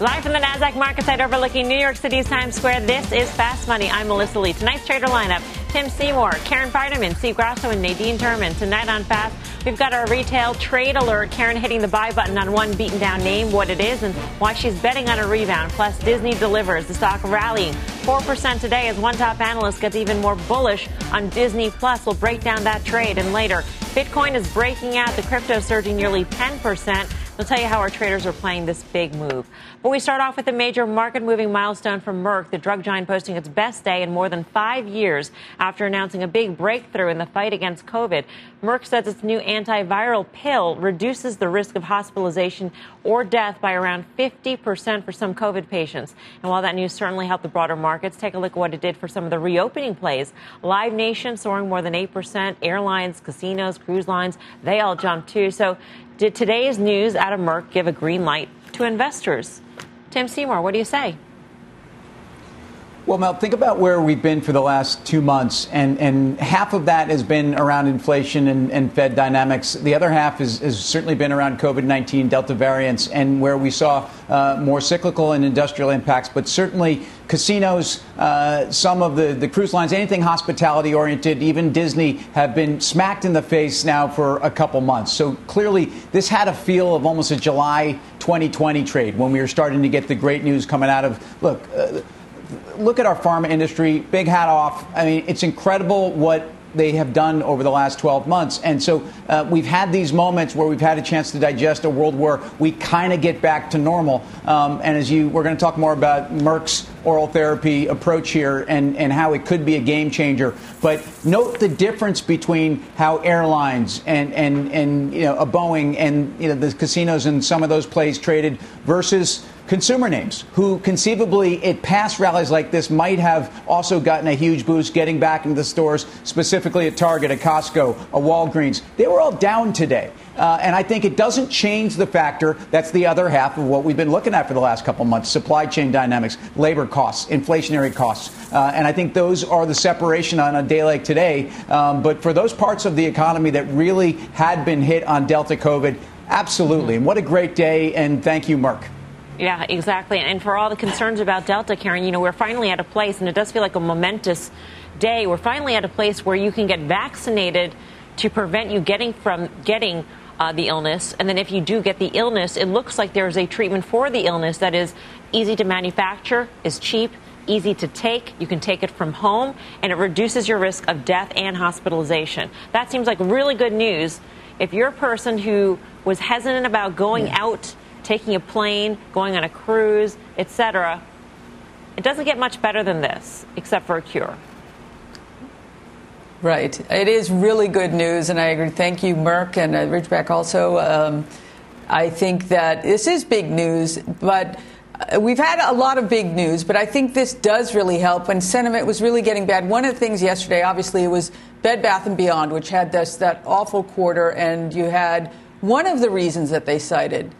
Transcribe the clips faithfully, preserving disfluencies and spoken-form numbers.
Live from the NASDAQ market site overlooking New York City's Times Square, this is Fast Money. I'm Melissa Lee. Tonight's trader lineup, Tim Seymour, Karen Vardaman, Steve Grasso, and Nadine Durman. Tonight on Fast, we've got our retail trade alert. Karen hitting the buy button on one beaten down name, what it is, and why she's betting on a rebound. Plus, Disney delivers, the stock rallying four percent today as one top analyst gets even more bullish on Disney Plus. We'll break down that trade. And later, Bitcoin is breaking out, the crypto surging nearly ten percent. We'll tell you how our traders are playing this big move. But we start off with a major market-moving milestone from Merck, the drug giant posting its best day in more than five years after announcing a big breakthrough in the fight against COVID. Merck says its new antiviral pill reduces the risk of hospitalization or death by around fifty percent for some COVID patients. And while that news certainly helped the broader markets, take a look at what it did for some of the reopening plays. Live Nation soaring more than eight percent. Airlines, casinos, cruise lines, they all jumped too. So did today's news out of Merck give a green light to investors? Tim Seymour, what do you say? Well, Mel, think about where we've been for the last two months, and, and half of that has been around inflation and, and Fed dynamics. The other half is, has certainly been around COVID nineteen, Delta variants, and where we saw uh, more cyclical and industrial impacts, but certainly casinos, uh, some of the, the cruise lines, anything hospitality-oriented, even Disney, have been smacked in the face now for a couple months. So clearly, this had a feel of almost a July twenty twenty trade when we were starting to get the great news coming out of, look, uh, look at our pharma industry, big hat off. I mean, it's incredible what they have done over the last twelve months. And so uh, we've had these moments where we've had a chance to digest a world where we kind of get back to normal. Um, and as you, we're going to talk more about Merck's oral therapy approach here and, and how it could be a game changer. But note the difference between how airlines and, and, and you know, a Boeing and, you know, the casinos and some of those plays traded versus consumer names, who conceivably at past rallies like this might have also gotten a huge boost getting back into the stores, specifically at Target, at Costco, at Walgreens. They were all down today. Uh, and I think it doesn't change the factor. That's the other half of what we've been looking at for the last couple of months. Supply chain dynamics, labor costs, inflationary costs. Uh, and I think those are the separation on a day like today. Um, but for those parts of the economy that really had been hit on Delta COVID, absolutely. And what a great day. And thank you, Merck. Yeah, exactly. And for all the concerns about Delta, Karen, you know, we're finally at a place, and it does feel like a momentous day. We're finally at a place where you can get vaccinated to prevent you getting from getting uh, the illness. And then if you do get the illness, it looks like there is a treatment for the illness that is easy to manufacture, is cheap, easy to take. You can take it from home, and it reduces your risk of death and hospitalization. That seems like really good news. If you're a person who was hesitant about going yeah. out, taking a plane, going on a cruise, et cetera, it doesn't get much better than this, except for a cure. Right. It is really good news, and I agree. Thank you, Merck, and uh, Ridgeback also. Um, I think that this is big news, but we've had a lot of big news, but I think this does really help, and sentiment was really getting bad. One of the things yesterday, obviously, it was Bed Bath and Beyond, which had this that awful quarter, and you had one of the reasons that they cited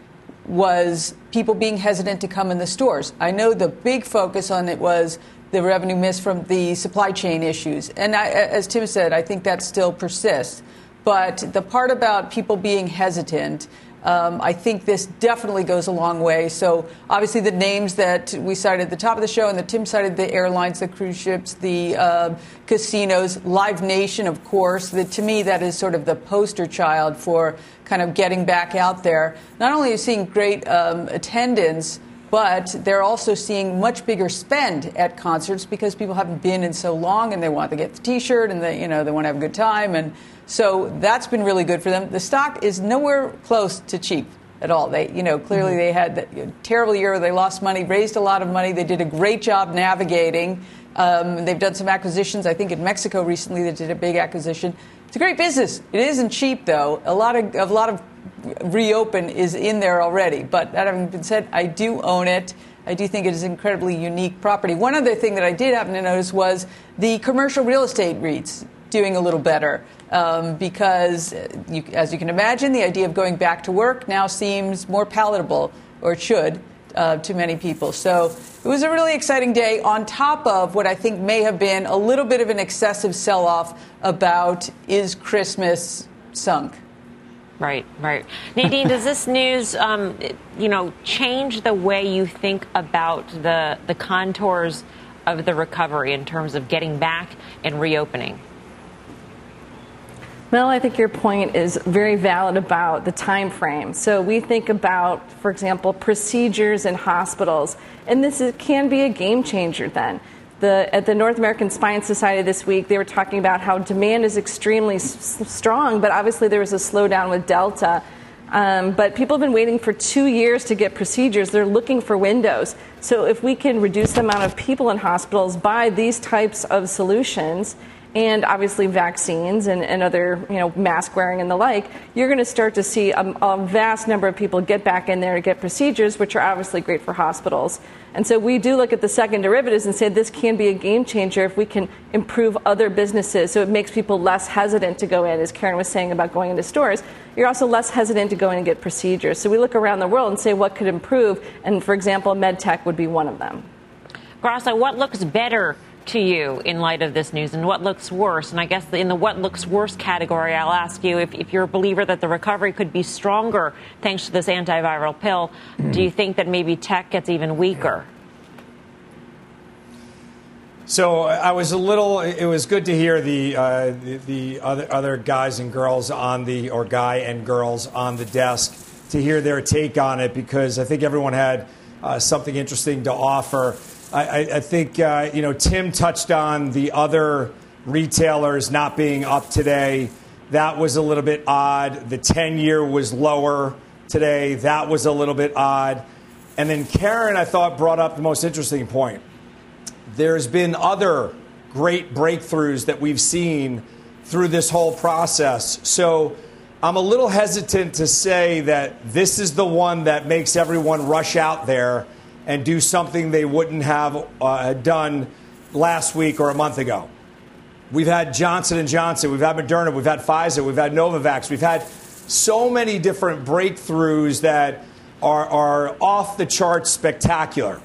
was people being hesitant to come in the stores. I know the big focus on it was the revenue miss from the supply chain issues. And I, as Tim said, I think that still persists. But the part about people being hesitant, um, I think this definitely goes a long way. So obviously the names that we cited at the top of the show and that Tim cited, the airlines, the cruise ships, the uh, casinos, Live Nation, of course, that to me that is sort of the poster child for kind of getting back out there. Not only are you seeing great um, attendance, but they're also seeing much bigger spend at concerts because people haven't been in so long and they want to get the T-shirt and they, you know, they want to have a good time. And so that's been really good for them. The stock is nowhere close to cheap at all. They, you know, clearly mm-hmm. they had that you know, terrible year where they lost money, raised a lot of money. They did a great job navigating. Um, they've done some acquisitions. I think in Mexico recently they did a big acquisition. It's a great business. It isn't cheap, though. A lot of a lot of reopen is in there already. But that having been said, I do own it. I do think it is an incredibly unique property. One other thing that I did happen to notice was the commercial real estate REITs doing a little better um, because, you, as you can imagine, the idea of going back to work now seems more palatable, or it should, uh, to many people. So it was a really exciting day on top of what I think may have been a little bit of an excessive sell-off about is Christmas sunk? Right, right. Nadine, does this news, um, you know, change the way you think about the the contours of the recovery in terms of getting back and reopening? Mel, I think your point is very valid about the time frame. So we think about, for example, procedures in hospitals, and this is, can be a game changer then. The, at the North American Spine Society this week, they were talking about how demand is extremely s- strong, but obviously there was a slowdown with Delta. Um, but people have been waiting for two years to get procedures. They're looking for windows. So if we can reduce the amount of people in hospitals by these types of solutions, and obviously vaccines and, and other, you know, mask wearing and the like, you're going to start to see a, a vast number of people get back in there to get procedures, which are obviously great for hospitals. And so we do look at the second derivatives and say this can be a game changer if we can improve other businesses. So it makes people less hesitant to go in, as Karen was saying about going into stores. You're also less hesitant to go in and get procedures. So we look around the world and say what could improve. And, for example, med tech would be one of them. Grasso, what looks better to you in light of this news and what looks worse? And I guess in the what looks worse category, I'll ask you if, if you're a believer that the recovery could be stronger thanks to this antiviral pill, mm. do you think that maybe tech gets even weaker? So I was a little, it was good to hear the uh, the, the other, other guys and girls on the, or guy and girls on the desk to hear their take on it, because I think everyone had uh, something interesting to offer. I, I think, uh, you know, Tim touched on the other retailers not being up today. That was a little bit odd. The ten-year was lower today. That was a little bit odd. And then Karen, I thought, brought up the most interesting point. There's been other great breakthroughs that we've seen through this whole process. So I'm a little hesitant to say that this is the one that makes everyone rush out there and do something they wouldn't have uh, done last week or a month ago. We've had Johnson and Johnson, we've had Moderna, we've had Pfizer, we've had Novavax, we've had so many different breakthroughs that are, are off the charts spectacular.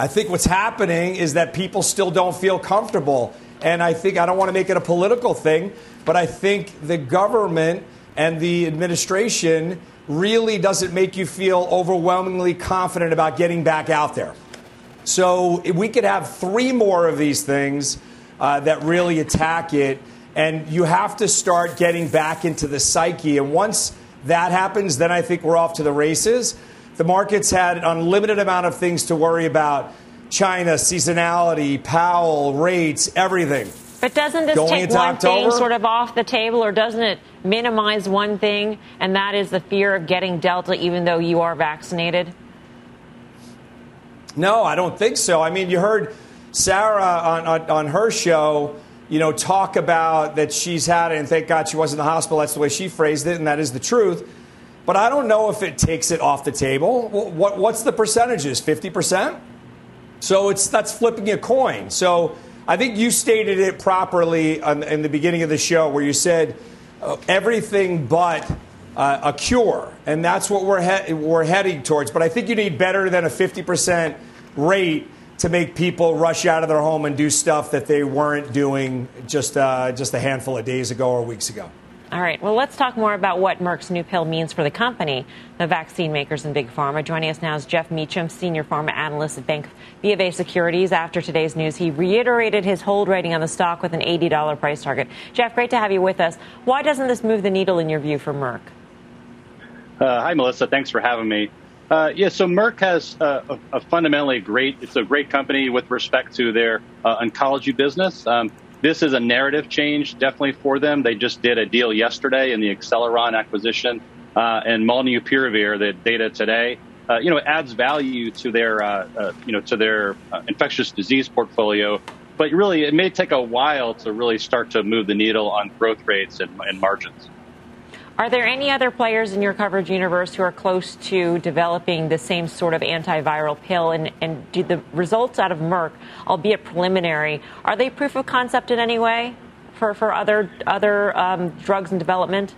I think what's happening is that people still don't feel comfortable. And I think, I don't want to make it a political thing, but I think the government and the administration really doesn't make you feel overwhelmingly confident about getting back out there. So we could have three more of these things uh, that really attack it, and you have to start getting back into the psyche. And once that happens, then I think we're off to the races. The markets had an unlimited amount of things to worry about: China, seasonality, Powell, rates, everything. But doesn't this take one thing sort of off the table, or doesn't it minimize one thing, and that is the fear of getting Delta even though you are vaccinated? No, I don't think so. I mean, you heard Sarah on, on, on her show, you know, talk about that she's had it, and thank God she wasn't in the hospital. That's the way she phrased it, and that is the truth. But I don't know if it takes it off the table. What, what's the percentages, fifty percent? So it's that's flipping a coin. So I think you stated it properly on, in the beginning of the show, where you said uh, everything but uh, a cure. And that's what we're he- we're heading towards. But I think you need better than a fifty percent rate to make people rush out of their home and do stuff that they weren't doing just uh, just a handful of days ago or weeks ago. All right. Well, let's talk more about what Merck's new pill means for the company, the vaccine makers, and Big Pharma. Joining us now is Jeff Meacham, senior pharma analyst at Bank B of A Securities. After today's news, he reiterated his hold rating on the stock with an eighty dollars price target. Jeff, great to have you with us. Why doesn't this move the needle, in your view, for Merck? Uh, hi, Melissa. Thanks for having me. Uh, yeah, so Merck has uh, a, a fundamentally great, it's a great company with respect to their uh, oncology business. Um, This is a narrative change, definitely, for them. They just did a deal yesterday in the Acceleron acquisition, uh, and Molnupiravir, the data today, uh, you know, it adds value to their, uh, uh, you know, to their uh, infectious disease portfolio. But really, it may take a while to really start to move the needle on growth rates and, and margins. Are there any other players in your coverage universe who are close to developing the same sort of antiviral pill? And, and do the results out of Merck, albeit preliminary, are they proof of concept in any way for, for other, other um, drugs in development?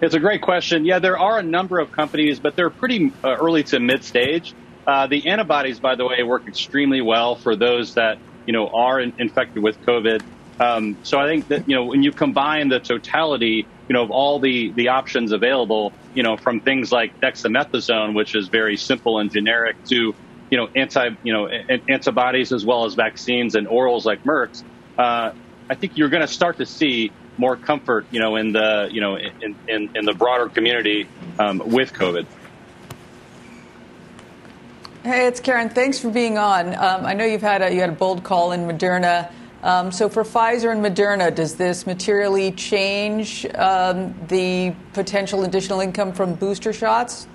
It's a great question. Yeah, there are a number of companies, but they're pretty uh, early to mid-stage. Uh, the antibodies, by the way, work extremely well for those that, you know, are in- infected with COVID. Um, so I think that, you know, when you combine the totality, you know, of all the, the options available, you know, from things like dexamethasone, which is very simple and generic, to, you know, anti, you know, a- antibodies as well as vaccines and orals like Merck's, uh, I think you're going to start to see more comfort, you know, in the, you know, in, in, in the broader community um, with COVID. Hey, it's Karen. Thanks for being on. Um, I know you've had a, you had a bold call in Moderna. Um, so for Pfizer and Moderna, does this materially change um, the potential additional income from booster shots?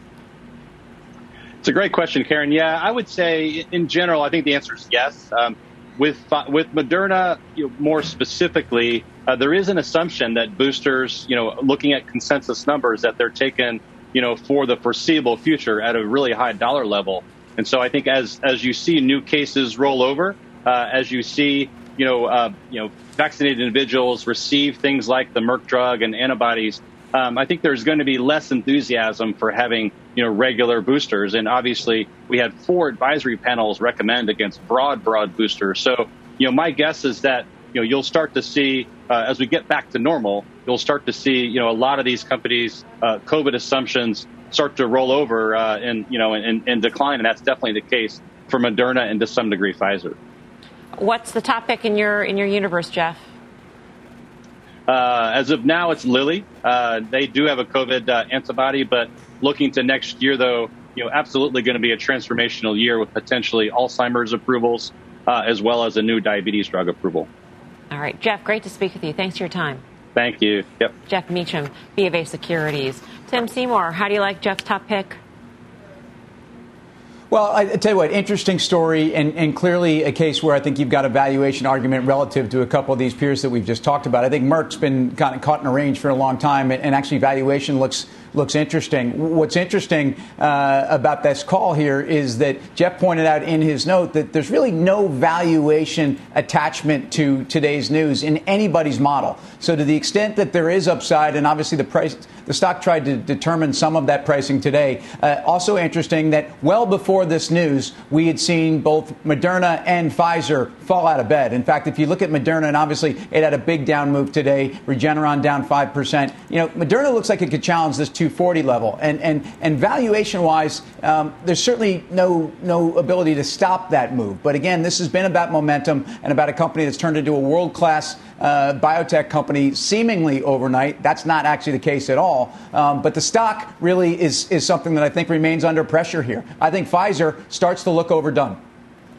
It's a great question, Karen. Yeah, I would say in general, I think the answer is yes. Um, With with Moderna, you know, more specifically, uh, there is an assumption that boosters, you know, looking at consensus numbers, that they're taken, you know, for the foreseeable future at a really high dollar level. And so I think as as you see new cases roll over, uh, as you see, you know, uh, you know, vaccinated individuals receive things like the Merck drug and antibodies, um, I think there's going to be less enthusiasm for having, you know, regular boosters. And obviously, we had four advisory panels recommend against broad, broad boosters. So, you know, my guess is that, you know, you'll start to see, uh, as we get back to normal, you'll start to see, you know, a lot of these companies' uh, COVID assumptions start to roll over uh, and, you know, and, and decline. And that's definitely the case for Moderna and to some degree Pfizer. What's the topic in your in your universe, Jeff? Uh, as of now, it's Lilly. Uh, they do have a COVID uh, antibody, but looking to next year, though, you know, absolutely going to be a transformational year with potentially Alzheimer's approvals uh, as well as a new diabetes drug approval. All right, Jeff, great to speak with you. Thanks for your time. Thank you. Yep. Jeff Meacham, B of A Securities. Tim Seymour, how do you like Jeff's top pick? Well, I tell you what, interesting story and, and clearly a case where I think you've got a valuation argument relative to a couple of these peers that we've just talked about. I think Merck's been kind of caught in a range for a long time, and, and actually valuation looks looks interesting. What's interesting uh, about this call here is that Jeff pointed out in his note that there's really no valuation attachment to today's news in anybody's model. So to the extent that there is upside, and obviously the price, the stock tried to determine some of that pricing today. Uh, also interesting that well before this news, we had seen both Moderna and Pfizer fall out of bed. In fact, if you look at Moderna, and obviously it had a big down move today, Regeneron down five percent. You know, Moderna looks like it could challenge this two forty level, and and and valuation wise, um, there's certainly no no ability to stop that move. But again, this has been about momentum and about a company that's turned into a world class uh, biotech company seemingly overnight. That's not actually the case at all. Um, but the stock really is is something that I think remains under pressure here. I think Pfizer starts to look overdone.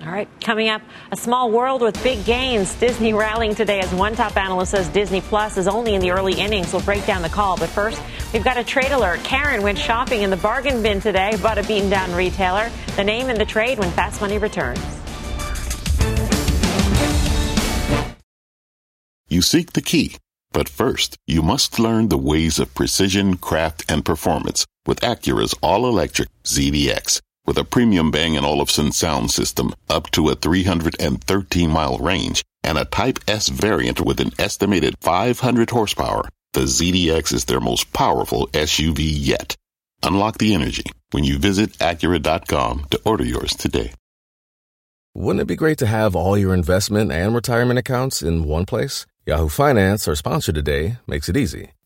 All right. Coming up, a small world with big gains. Disney rallying today as one top analyst says Disney Plus is only in the early innings. We'll break down the call. But first, we've got a trade alert. Karen went shopping in the bargain bin today, bought a beaten down retailer. The name and the trade when Fast Money returns. You seek the key, but first, you must learn the ways of precision, craft, and performance with Acura's all-electric Z D X. With a premium Bang and Olufsen sound system, up to a three hundred thirteen mile range, and a Type S variant with an estimated five hundred horsepower, the Z D X is their most powerful S U V yet. Unlock the energy when you visit Acura dot com to order yours today. Wouldn't it be great to have all your investment and retirement accounts in one place? Yahoo Finance, our sponsor today, makes it easy.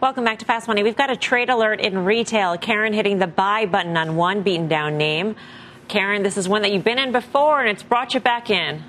Welcome back to Fast Money. We've got a trade alert in retail. Karen hitting the buy button on one beaten down name. Karen, this is one that you've been in before, and it's brought you back in.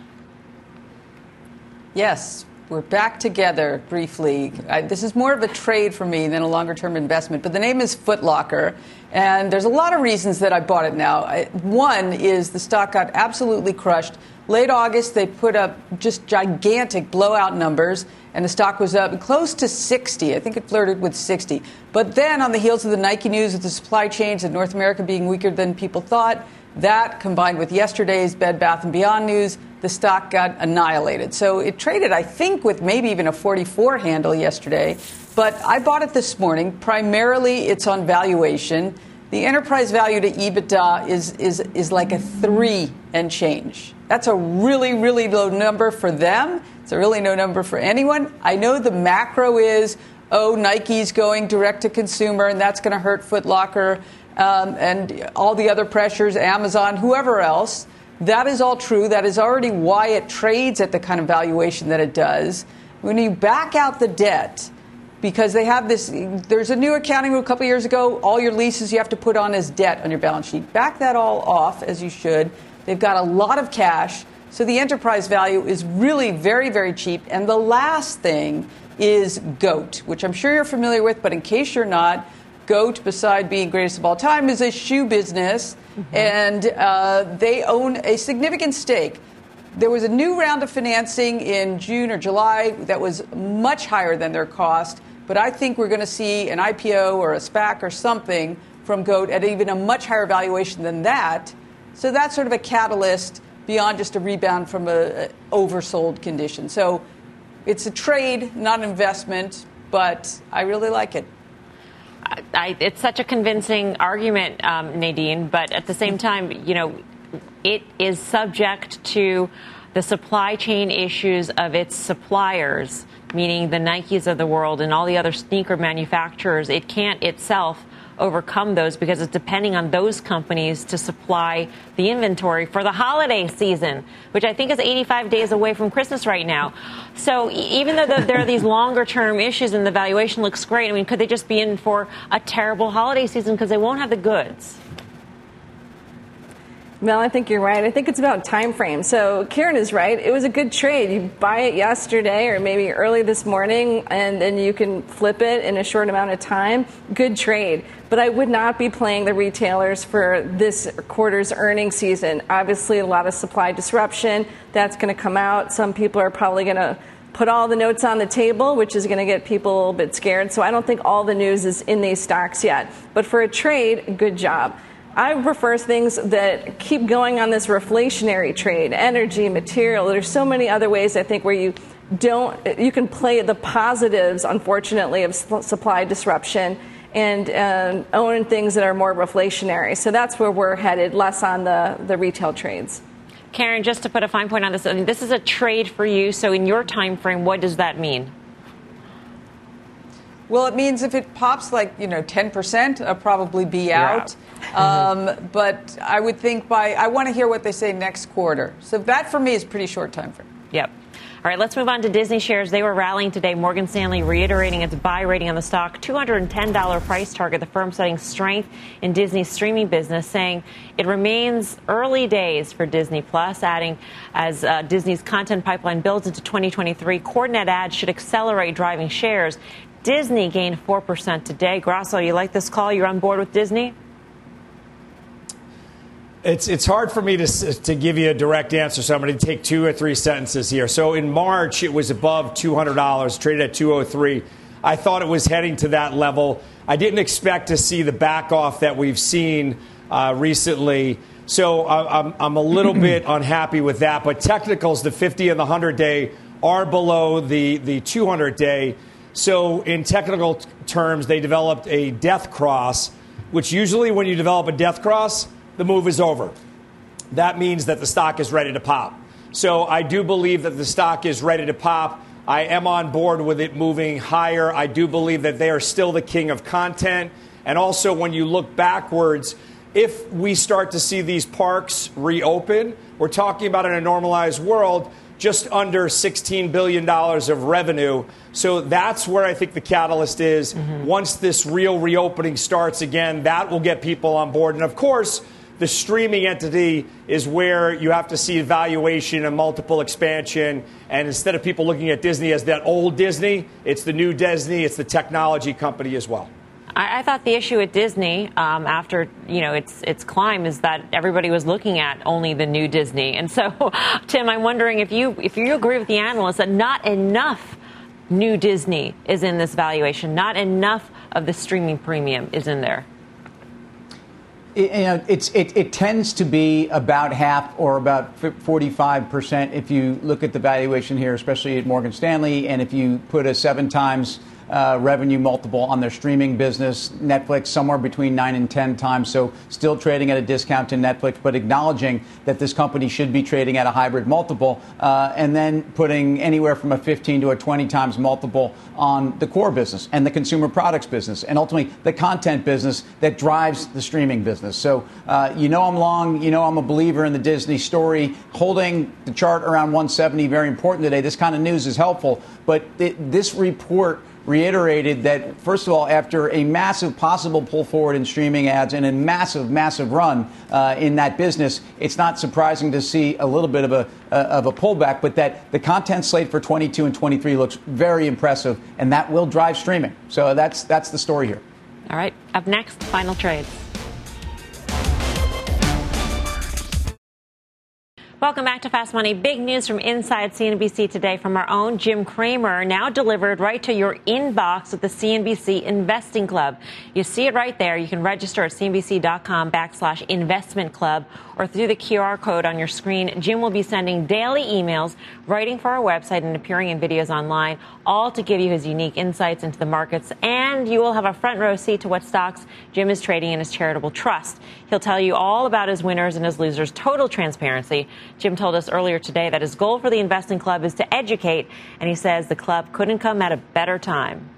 Yes, we're back together briefly. I, this is more of a trade for me than a longer-term investment, but the name is Foot Locker, and there's a lot of reasons that I bought it now. I, one is the stock got absolutely crushed. Late August, they put up just gigantic blowout numbers, and the stock was up close to sixty. I think it flirted with sixty. But then on the heels of the Nike news with the supply chains in North America being weaker than people thought, that combined with yesterday's Bed Bath and Beyond news, the stock got annihilated. So it traded, I think, with maybe even a forty-four handle yesterday. But I bought it this morning. Primarily, it's on valuation. The enterprise value to EBITDA is is is like a three and change. That's a really, really low number for them. It's a really low number for anyone. I know the macro is, oh, Nike's going direct to consumer, and that's going to hurt Foot Locker um, and all the other pressures, Amazon, whoever else. That is all true. That is already why it trades at the kind of valuation that it does. When you back out the debt, because they have this, there's a new accounting rule a couple years ago. All your leases you have to put on as debt on your balance sheet. Back that all off, as you should. They've got a lot of cash. So the enterprise value is really very, very cheap. And the last thing is GOAT, which I'm sure you're familiar with. But in case you're not, GOAT, beside being greatest of all time, is a shoe business. Mm-hmm. And uh, they own a significant stake. There was a new round of financing in June or July that was much higher than their cost. But I think we're going to see an I P O or a SPAC or something from GOAT at even a much higher valuation than that. So that's sort of a catalyst beyond just a rebound from an oversold condition. So it's a trade, not an investment, but I really like it. I, I, it's such a convincing argument, um, Nadine, but at the same time, you know, it is subject to the supply chain issues of its suppliers, meaning the Nikes of the world and all the other sneaker manufacturers. It can't itself overcome those because it's depending on those companies to supply the inventory for the holiday season, which I think is eighty-five days away from Christmas right now. So even though there are these longer-term issues and the valuation looks great, I mean, could they just be in for a terrible holiday season because they won't have the goods? Mel, I think you're right. I think it's about time frame. So Karen is right. It was a good trade. You buy it yesterday or maybe early this morning, and then you can flip it in a short amount of time. Good trade. But I would not be playing the retailers for this quarter's earnings season. Obviously, a lot of supply disruption. That's going to come out. Some people are probably going to put all the notes on the table, which is going to get people a little bit scared. So I don't think all the news is in these stocks yet. But for a trade, good job. I prefer things that keep going on this reflationary trade, energy, material. There's so many other ways, I think, where you don't, you can play the positives, unfortunately, of supply disruption and um, own things that are more reflationary. So that's where we're headed, less on the, the retail trades. Karen, just to put a fine point on this, I mean, this is a trade for you. So in your time frame, what does that mean? Well, it means if it pops like, you know, ten percent, I'll probably be out. Yeah. um, but I would think by I want to hear what they say next quarter. So that for me is pretty short time frame. Yep. All right, let's move on to Disney shares. They were rallying today. Morgan Stanley reiterating its buy rating on the stock, two hundred ten dollars price target. The firm citing strength in Disney's streaming business, saying it remains early days for Disney Plus, adding as uh, Disney's content pipeline builds into twenty twenty-three, core net ads should accelerate driving shares. Disney gained four percent today. Grasso, you like this call? You're on board with Disney? It's it's hard for me to to give you a direct answer, so I'm going to take two or three sentences here. So in March, it was above two hundred dollars, traded at two oh three. I thought it was heading to that level. I didn't expect to see the back off that we've seen uh, recently. So I, I'm, I'm a little bit unhappy with that. But technicals, the fifty and the hundred-day are below the, the two hundred-day. So in technical t- terms, they developed a death cross, which usually when you develop a death cross, the move is over. That means that the stock is ready to pop. So I do believe that the stock is ready to pop. I am on board with it moving higher. I do believe that they are still the king of content. And also, when you look backwards, if we start to see these parks reopen, we're talking about in a normalized world, just under sixteen billion dollars of revenue. So that's where I think the catalyst is. Mm-hmm. Once this real reopening starts again, that will get people on board. And of course, the streaming entity is where you have to see valuation and multiple expansion. And instead of people looking at Disney as that old Disney, it's the new Disney. It's the technology company as well. I, I thought the issue with Disney um, after, you know, its its climb is that everybody was looking at only the new Disney. And so, Tim, I'm wondering if you if you agree with the analysts that not enough new Disney is in this valuation, not enough of the streaming premium is in there. You know, it's, it, it tends to be about half or about forty-five percent if you look at the valuation here, especially at Morgan Stanley. And if you put a seven times uh, revenue multiple on their streaming business, Netflix somewhere between nine and ten times. So still trading at a discount to Netflix, but acknowledging that this company should be trading at a hybrid multiple uh, and then putting anywhere from a fifteen to a twenty times multiple on the core business and the consumer products business and ultimately the content business that drives the streaming business. So, uh, you know, I'm long, you know, I'm a believer in the Disney story, holding the chart around one seventy. Very important today. This kind of news is helpful. But th- this report reiterated that, first of all, after a massive possible pull forward in streaming ads and a massive, massive run uh, in that business, it's not surprising to see a little bit of a uh, of a pullback. But that the content slate for twenty-two and twenty-three looks very impressive, and that will drive streaming. So that's that's the story here. All right. Up next, final trades. Welcome back to Fast Money. Big news from inside C N B C today from our own Jim Cramer, now delivered right to your inbox with the C N B C Investing Club. You see it right there. You can register at cnbc.com backslash investment club or through the Q R code on your screen. Jim will be sending daily emails, writing for our website and appearing in videos online, all to give you his unique insights into the markets. And you will have a front row seat to what stocks Jim is trading in his charitable trust. He'll tell you all about his winners and his losers, total transparency. Jim told us earlier today that his goal for the Investing Club is to educate, and he says the club couldn't come at a better time.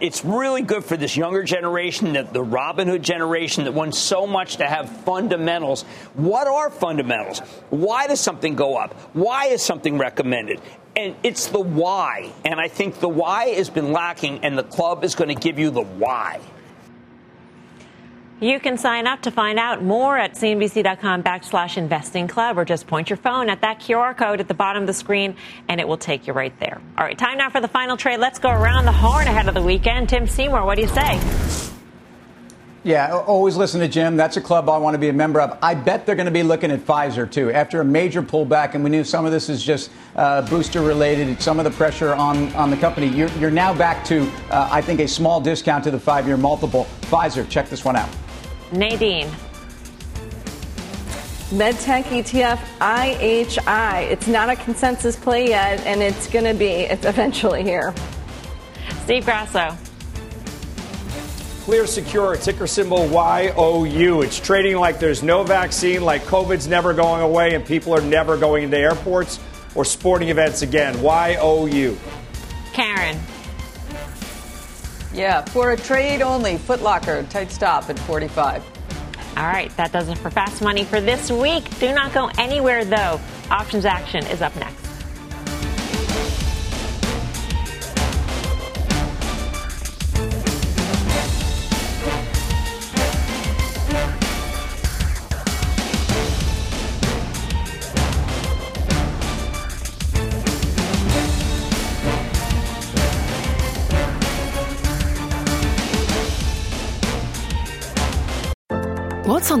It's really good for this younger generation, the, the Robinhood generation that wants so much to have fundamentals. What are fundamentals? Why does something go up? Why is something recommended? And it's the why. And I think the why has been lacking, and the club is going to give you the why. You can sign up to find out more at cnbc.com backslash investing club or just point your phone at that Q R code at the bottom of the screen and it will take you right there. All right, time now for the final trade. Let's go around the horn ahead of the weekend. Tim Seymour, what do you say? Yeah, always listen to Jim. That's a club I want to be a member of. I bet they're going to be looking at Pfizer, too, after a major pullback. And we knew some of this is just uh, booster related, some of the pressure on, on the company. You're, you're now back to, uh, I think, a small discount to the five-year multiple. Pfizer, check this one out. Nadine. MedTech E T F I H I. It's not a consensus play yet, and it's going to be. It's eventually here. Steve Grasso. Clear Secure, ticker symbol Y O U. It's trading like there's no vaccine, like COVID's never going away, and people are never going into airports or sporting events again. Y O U. Karen. Yeah, for a trade only. Foot Locker, tight stop at forty-five. All right, that does it for Fast Money for this week. Do not go anywhere, though. Options Action is up next. What's on